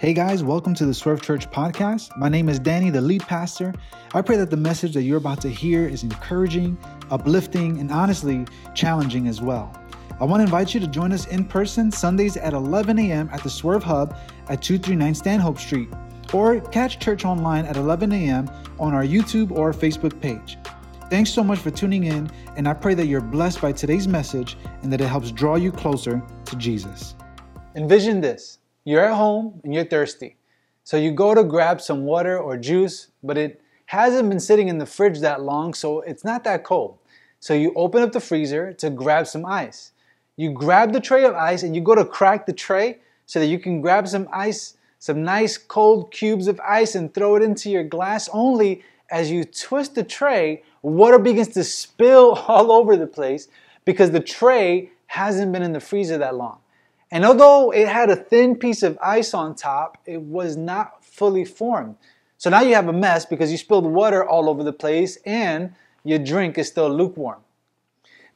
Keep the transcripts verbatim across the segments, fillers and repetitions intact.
Hey guys, welcome to the Swerve Church Podcast. My name is Danny, the lead pastor. I pray that the message that you're about to hear is encouraging, uplifting, and honestly challenging as well. I want to invite you to join us in person Sundays at eleven a.m. at the Swerve Hub at two thirty-nine Stanhope Street, or catch church online at eleven a.m. on our YouTube or Facebook page. Thanks so much for tuning in, and I pray that you're blessed by today's message and that it helps draw you closer to Jesus. Envision this. You're at home and you're thirsty. So you go to grab some water or juice, but it hasn't been sitting in the fridge that long, so it's not that cold. So you open up the freezer to grab some ice. You grab the tray of ice and you go to crack the tray so that you can grab some ice, some nice cold cubes of ice, and throw it into your glass. Only as you twist the tray, water begins to spill all over the place because the tray hasn't been in the freezer that long. And although it had a thin piece of ice on top, it was not fully formed. So now you have a mess because you spilled water all over the place and your drink is still lukewarm.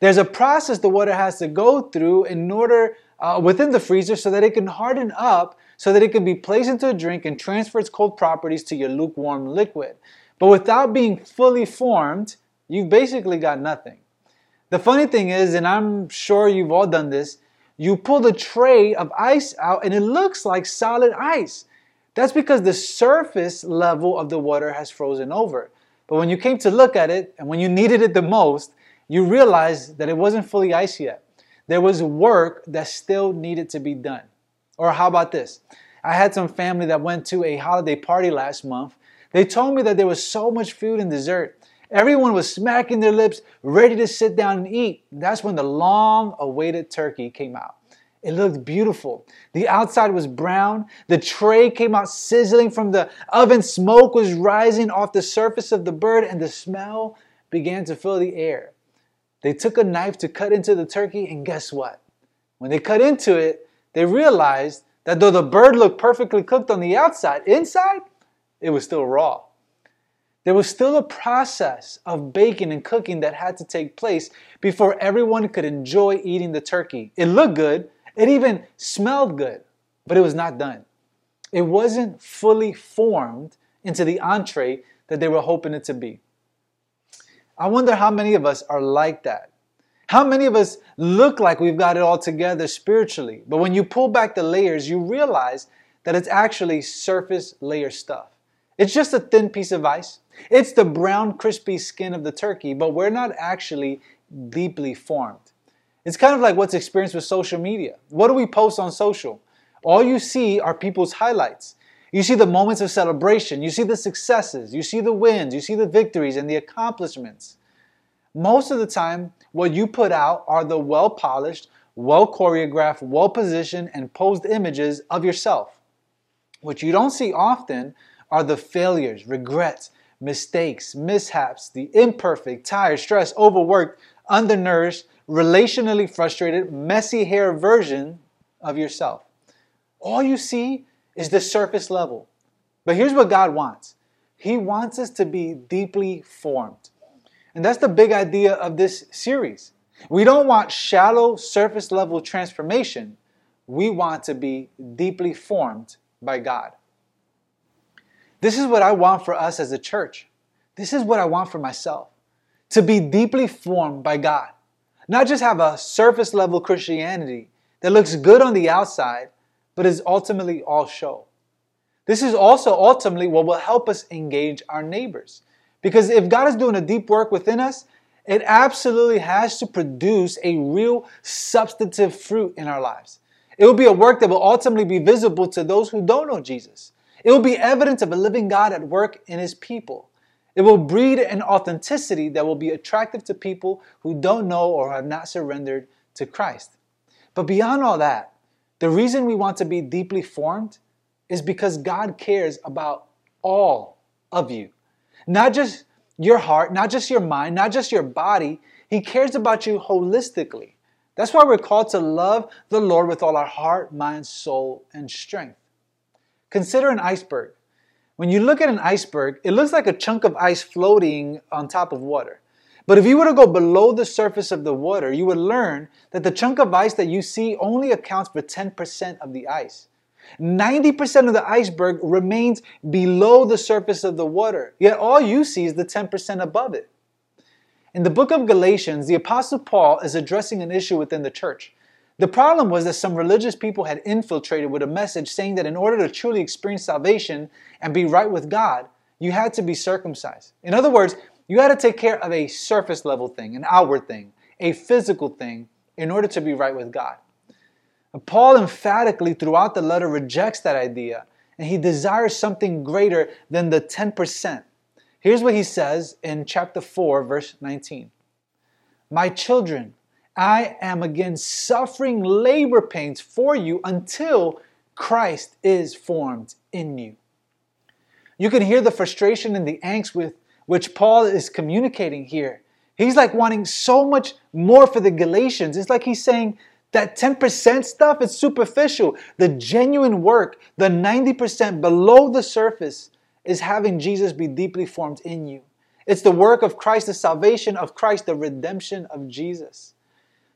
There's a process the water has to go through in order uh, within the freezer so that it can harden up, so that it can be placed into a drink and transfer its cold properties to your lukewarm liquid. But without being fully formed, you've basically got nothing. The funny thing is, and I'm sure you've all done this, you pull the tray of ice out and it looks like solid ice. That's because the surface level of the water has frozen over. But when you came to look at it, and when you needed it the most, you realized that it wasn't fully ice yet. There was work that still needed to be done. Or how about this? I had some family that went to a holiday party last month. They told me that there was so much food and dessert. Everyone was smacking their lips, ready to sit down and eat. That's when the long-awaited turkey came out. It looked beautiful. The outside was brown. The tray came out sizzling from the oven. Smoke was rising off the surface of the bird, and the smell began to fill the air. They took a knife to cut into the turkey, and guess what? When they cut into it, they realized that though the bird looked perfectly cooked on the outside, inside, it was still raw. There was still a process of baking and cooking that had to take place before everyone could enjoy eating the turkey. It looked good. It even smelled good, but it was not done. It wasn't fully formed into the entree that they were hoping it to be. I wonder how many of us are like that. How many of us look like we've got it all together spiritually, but when you pull back the layers, you realize that it's actually surface layer stuff. It's just a thin piece of ice. It's the brown, crispy skin of the turkey, but we're not actually deeply formed. It's kind of like what's experienced with social media. What do we post on social? All you see are people's highlights. You see the moments of celebration. You see the successes. You see the wins. You see the victories and the accomplishments. Most of the time, what you put out are the well-polished, well-choreographed, well-positioned, and posed images of yourself. What you don't see often are the failures, regrets, mistakes, mishaps, the imperfect, tired, stressed, overworked, undernourished, relationally frustrated, messy hair version of yourself. All you see is the surface level. But here's what God wants. He wants us to be deeply formed. And that's the big idea of this series. We don't want shallow, surface level transformation. We want to be deeply formed by God. This is what I want for us as a church. This is what I want for myself. To be deeply formed by God. Not just have a surface level Christianity that looks good on the outside, but is ultimately all show. This is also ultimately what will help us engage our neighbors. Because if God is doing a deep work within us, it absolutely has to produce a real substantive fruit in our lives. It will be a work that will ultimately be visible to those who don't know Jesus. It will be evidence of a living God at work in His people. It will breed an authenticity that will be attractive to people who don't know or have not surrendered to Christ. But beyond all that, the reason we want to be deeply formed is because God cares about all of you. Not just your heart, not just your mind, not just your body. He cares about you holistically. That's why we're called to love the Lord with all our heart, mind, soul, and strength. Consider an iceberg. When you look at an iceberg, it looks like a chunk of ice floating on top of water. But if you were to go below the surface of the water, you would learn that the chunk of ice that you see only accounts for ten percent of the ice. ninety percent of the iceberg remains below the surface of the water, yet all you see is the ten percent above it. In the book of Galatians, the Apostle Paul is addressing an issue within the church. The problem was that some religious people had infiltrated with a message saying that in order to truly experience salvation and be right with God, you had to be circumcised. In other words, you had to take care of a surface level thing, an outward thing, a physical thing, in order to be right with God. And Paul emphatically throughout the letter rejects that idea, and he desires something greater than the ten percent. Here's what he says in chapter four, verse nineteen. "My children, I am again suffering labor pains for you until Christ is formed in you." You can hear the frustration and the angst with which Paul is communicating here. He's like wanting so much more for the Galatians. It's like he's saying that ten percent stuff is superficial. The genuine work, the ninety percent below the surface, is having Jesus be deeply formed in you. It's the work of Christ, the salvation of Christ, the redemption of Jesus.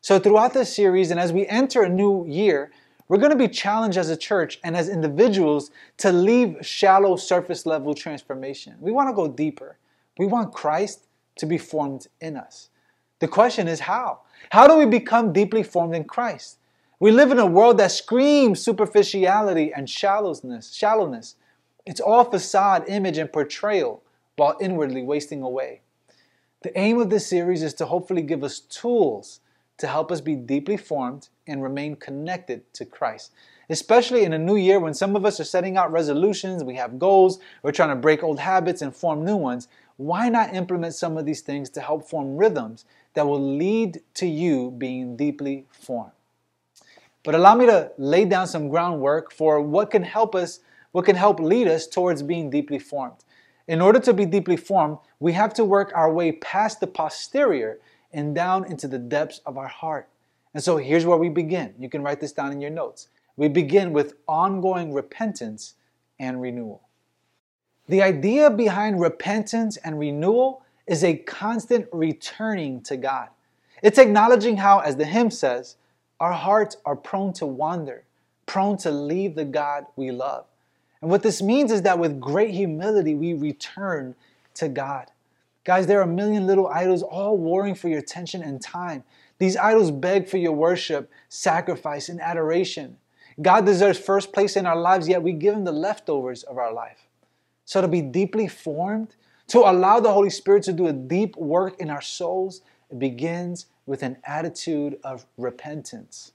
So throughout this series, and as we enter a new year, we're going to be challenged as a church and as individuals to leave shallow surface level transformation. We want to go deeper. We want Christ to be formed in us. The question is how? How do we become deeply formed in Christ? We live in a world that screams superficiality and shallowness. Shallowness. It's all facade, image, and portrayal while inwardly wasting away. The aim of this series is to hopefully give us tools to help us be deeply formed and remain connected to Christ. Especially in a new year when some of us are setting out resolutions, we have goals, we're trying to break old habits and form new ones. Why not implement some of these things to help form rhythms that will lead to you being deeply formed? But allow me to lay down some groundwork for what can help us, what can help lead us towards being deeply formed. In order to be deeply formed, we have to work our way past the posterior and down into the depths of our heart. And so here's where we begin. You can write this down in your notes. We begin with ongoing repentance and renewal. The idea behind repentance and renewal is a constant returning to God. It's acknowledging how, as the hymn says, our hearts are prone to wander, prone to leave the God we love. And what this means is that with great humility, we return to God. Guys, there are a million little idols all warring for your attention and time. These idols beg for your worship, sacrifice, and adoration. God deserves first place in our lives, yet we give Him the leftovers of our life. So to be deeply formed, to allow the Holy Spirit to do a deep work in our souls, it begins with an attitude of repentance.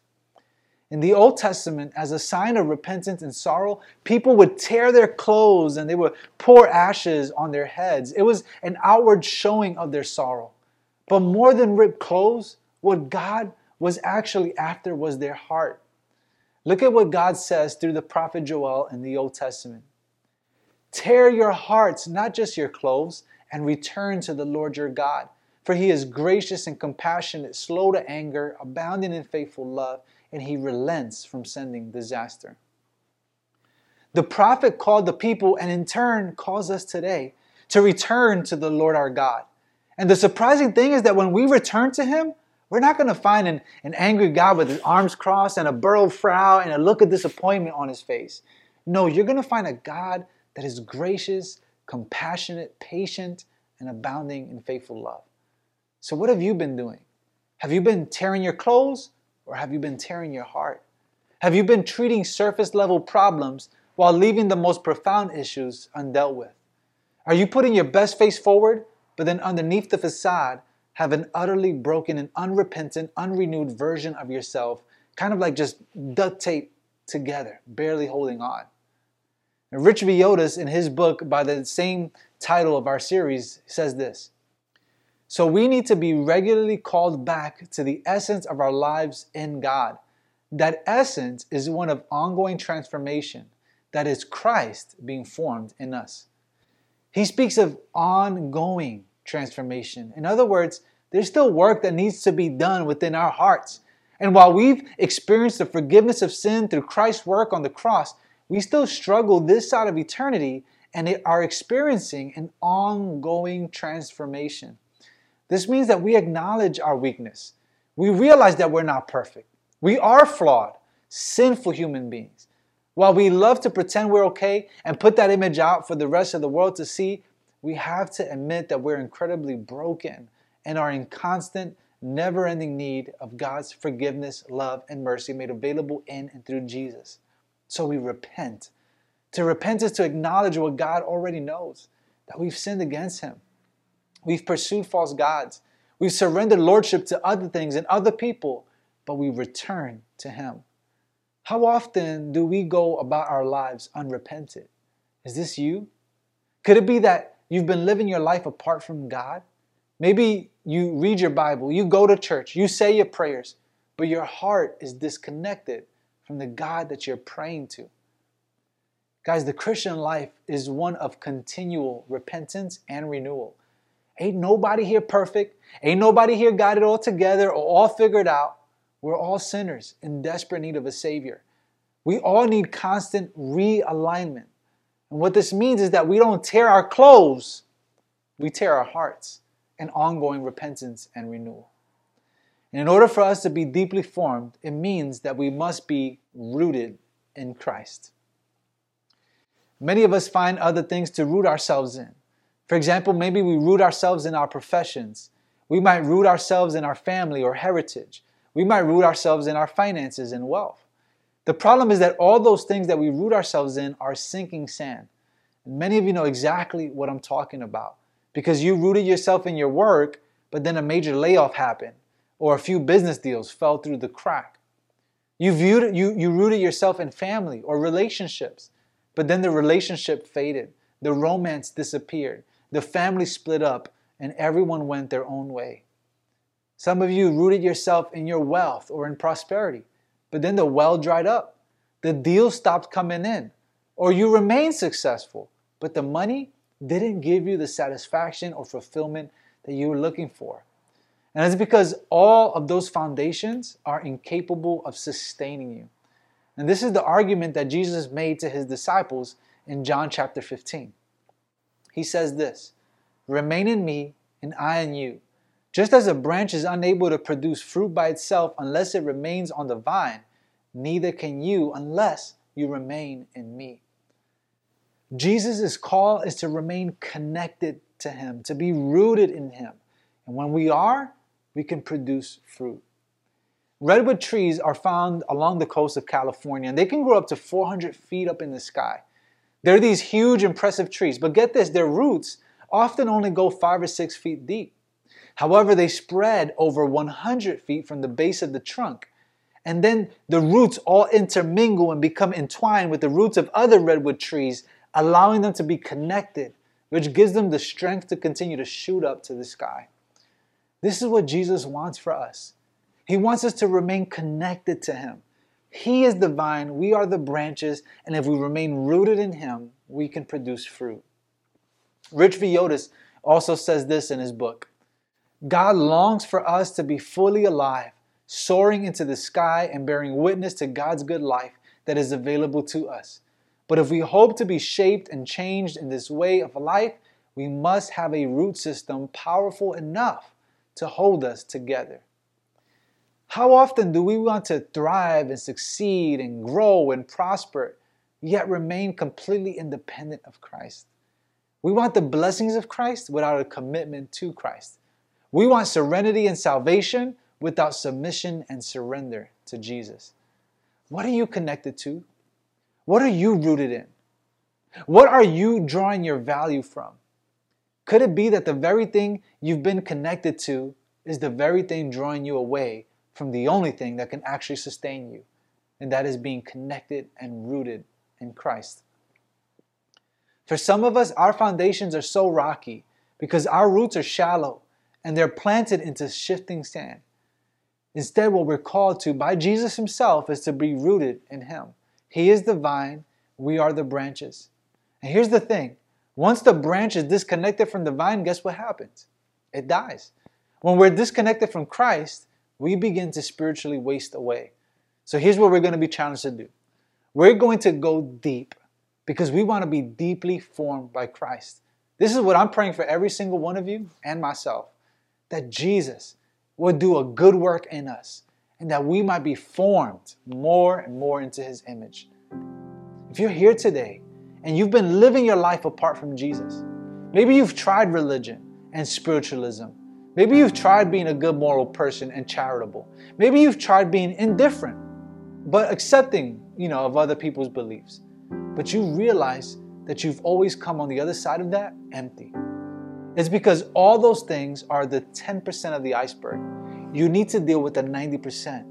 In the Old Testament, as a sign of repentance and sorrow, people would tear their clothes and they would pour ashes on their heads. It was an outward showing of their sorrow. But more than ripped clothes, what God was actually after was their heart. Look at what God says through the prophet Joel in the Old Testament. "Tear your hearts, not just your clothes, and return to the Lord your God. For He is gracious and compassionate, slow to anger, abounding in faithful love, and He relents from sending disaster." The prophet called the people, and in turn calls us today, to return to the Lord our God. And the surprising thing is that when we return to Him, we're not going to find an, an angry God with His arms crossed and a burrowed frown and a look of disappointment on His face. No, you're going to find a God that is gracious, compassionate, patient, and abounding in faithful love. So what have you been doing? Have you been tearing your clothes? Or have you been tearing your heart? Have you been treating surface-level problems while leaving the most profound issues undealt with? Are you putting your best face forward, but then underneath the facade, have an utterly broken and unrepentant, unrenewed version of yourself, kind of like just duct tape together, barely holding on? And Rich Viotis, in his book by the same title of our series, says this: "So we need to be regularly called back to the essence of our lives in God. That essence is one of ongoing transformation. That is Christ being formed in us." He speaks of ongoing transformation. In other words, there's still work that needs to be done within our hearts. And while we've experienced the forgiveness of sin through Christ's work on the cross, we still struggle this side of eternity and are experiencing an ongoing transformation. This means that we acknowledge our weakness. We realize that we're not perfect. We are flawed, sinful human beings. While we love to pretend we're okay and put that image out for the rest of the world to see, we have to admit that we're incredibly broken and are in constant, never-ending need of God's forgiveness, love, and mercy made available in and through Jesus. So we repent. To repent is to acknowledge what God already knows, that we've sinned against Him. We've pursued false gods. We've surrendered lordship to other things and other people, but we return to Him. How often do we go about our lives unrepented? Is this you? Could it be that you've been living your life apart from God? Maybe you read your Bible, you go to church, you say your prayers, but your heart is disconnected from the God that you're praying to. Guys, the Christian life is one of continual repentance and renewal. Ain't nobody here perfect. Ain't nobody here got it all together or all figured out. We're all sinners in desperate need of a Savior. We all need constant realignment. And what this means is that we don't tear our clothes. We tear our hearts in ongoing repentance and renewal. And in order for us to be deeply formed, it means that we must be rooted in Christ. Many of us find other things to root ourselves in. For example, maybe we root ourselves in our professions. We might root ourselves in our family or heritage. We might root ourselves in our finances and wealth. The problem is that all those things that we root ourselves in are sinking sand. And many of you know exactly what I'm talking about, because you rooted yourself in your work, but then a major layoff happened, or a few business deals fell through the crack. You, viewed, you, you rooted yourself in family or relationships, but then the relationship faded, the romance disappeared, the family split up, and everyone went their own way. Some of you rooted yourself in your wealth or in prosperity, but then the well dried up. The deal stopped coming in, or you remained successful, but the money didn't give you the satisfaction or fulfillment that you were looking for. And it's because all of those foundations are incapable of sustaining you. And this is the argument that Jesus made to His disciples in John chapter fifteen. He says this, "Remain in me and I in you. Just as a branch is unable to produce fruit by itself unless it remains on the vine, neither can you unless you remain in me." Jesus' call is to remain connected to Him, to be rooted in Him. And when we are, we can produce fruit. Redwood trees are found along the coast of California, and they can grow up to four hundred feet up in the sky. They're these huge, impressive trees, but get this, their roots often only go five or six feet deep. However, they spread over one hundred feet from the base of the trunk. And then the roots all intermingle and become entwined with the roots of other redwood trees, allowing them to be connected, which gives them the strength to continue to shoot up to the sky. This is what Jesus wants for us. He wants us to remain connected to Him. He is the vine, we are the branches, and if we remain rooted in Him, we can produce fruit. Rich Viotis also says this in his book, "God longs for us to be fully alive, soaring into the sky and bearing witness to God's good life that is available to us. But if we hope to be shaped and changed in this way of life, we must have a root system powerful enough to hold us together." How often do we want to thrive and succeed and grow and prosper, yet remain completely independent of Christ? We want the blessings of Christ without a commitment to Christ. We want serenity and salvation without submission and surrender to Jesus. What are you connected to? What are you rooted in? What are you drawing your value from? Could it be that the very thing you've been connected to is the very thing drawing you away from the only thing that can actually sustain you, and that is being connected and rooted in Christ? For some of us, our foundations are so rocky because our roots are shallow, and they're planted into shifting sand. Instead, what we're called to by Jesus Himself is to be rooted in Him. He is the vine, we are the branches. And here's the thing, once the branch is disconnected from the vine, guess what happens? It dies. When we're disconnected from Christ, we begin to spiritually waste away. So here's what we're going to be challenged to do. We're going to go deep because we want to be deeply formed by Christ. This is what I'm praying for every single one of you and myself, that Jesus would do a good work in us and that we might be formed more and more into His image. If you're here today and you've been living your life apart from Jesus, maybe you've tried religion and spiritualism. Maybe you've tried being a good moral person and charitable. Maybe you've tried being indifferent, but accepting, you know, of other people's beliefs. But you realize that you've always come on the other side of that empty. It's because all those things are the ten percent of the iceberg. You need to deal with the ninety percent.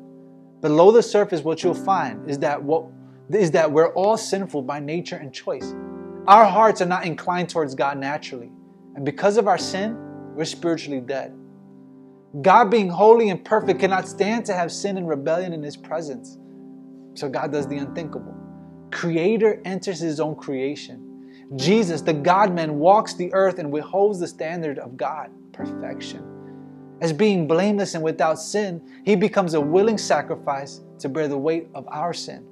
Below the surface, what you'll find is that what is that we're all sinful by nature and choice. Our hearts are not inclined towards God naturally. And because of our sin, we're spiritually dead. God, being holy and perfect, cannot stand to have sin and rebellion in His presence. So God does the unthinkable. Creator enters His own creation. Jesus, the God-man, walks the earth and withholds the standard of God, perfection. As being blameless and without sin, He becomes a willing sacrifice to bear the weight of our sin.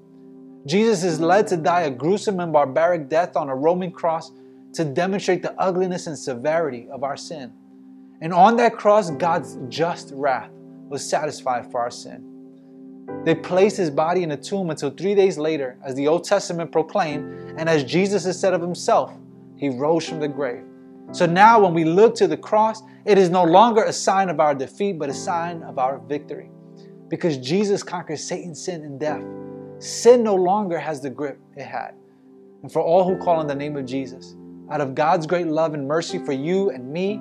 Jesus is led to die a gruesome and barbaric death on a Roman cross to demonstrate the ugliness and severity of our sin. And on that cross, God's just wrath was satisfied for our sin. They placed His body in a tomb until three days later, as the Old Testament proclaimed, and as Jesus has said of Himself, He rose from the grave. So now when we look to the cross, it is no longer a sign of our defeat, but a sign of our victory. Because Jesus conquered Satan, sin, and death. Sin no longer has the grip it had. And for all who call on the name of Jesus, out of God's great love and mercy for you and me,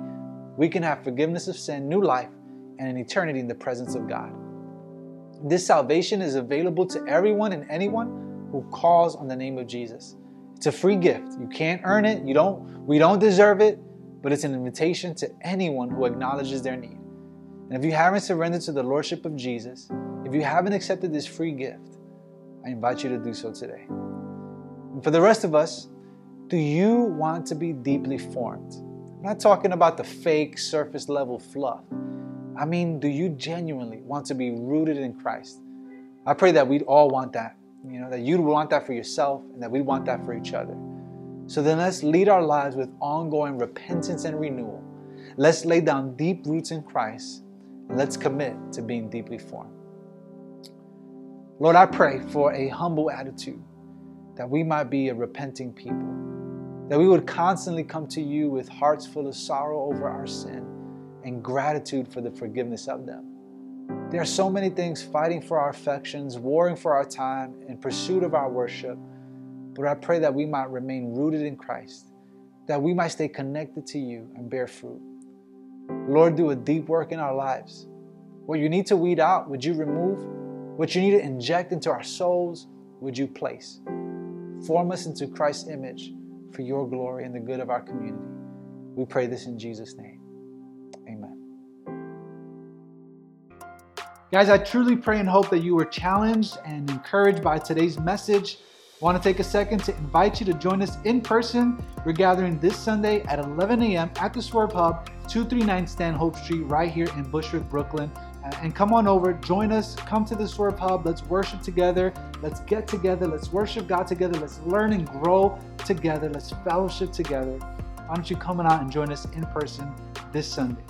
we can have forgiveness of sin, new life, and an eternity in the presence of God. This salvation is available to everyone and anyone who calls on the name of Jesus. It's a free gift. You can't earn it. You don't, we don't deserve it, but it's an invitation to anyone who acknowledges their need. And if you haven't surrendered to the Lordship of Jesus, if you haven't accepted this free gift, I invite you to do so today. And for the rest of us, do you want to be deeply formed? I'm not talking about the fake surface level fluff. I mean, do you genuinely want to be rooted in Christ? I pray that we'd all want that, you know, that you'd want that for yourself and that we'd want that for each other. So then let's lead our lives with ongoing repentance and renewal. Let's lay down deep roots in Christ, and let's commit to being deeply formed. Lord, I pray for a humble attitude, that we might be a repenting people, that we would constantly come to You with hearts full of sorrow over our sin and gratitude for the forgiveness of them. There are so many things fighting for our affections, warring for our time, in pursuit of our worship, but I pray that we might remain rooted in Christ, that we might stay connected to You and bear fruit. Lord, do a deep work in our lives. What You need to weed out, would You remove? What You need to inject into our souls, would You place? Form us into Christ's image, for Your glory and the good of our community. We pray this in Jesus' name. Amen. Guys, I truly pray and hope that you were challenged and encouraged by today's message. I want to take a second to invite you to join us in person. We're gathering this Sunday at eleven a.m. at the Swerve Hub, two thirty-nine Stanhope Street, right here in Bushwick, Brooklyn. And come on over, join us, come to the Swerve Hub, let's worship together, let's get together, let's worship God together, let's learn and grow together, let's fellowship together. Why don't you come on out and join us in person this Sunday?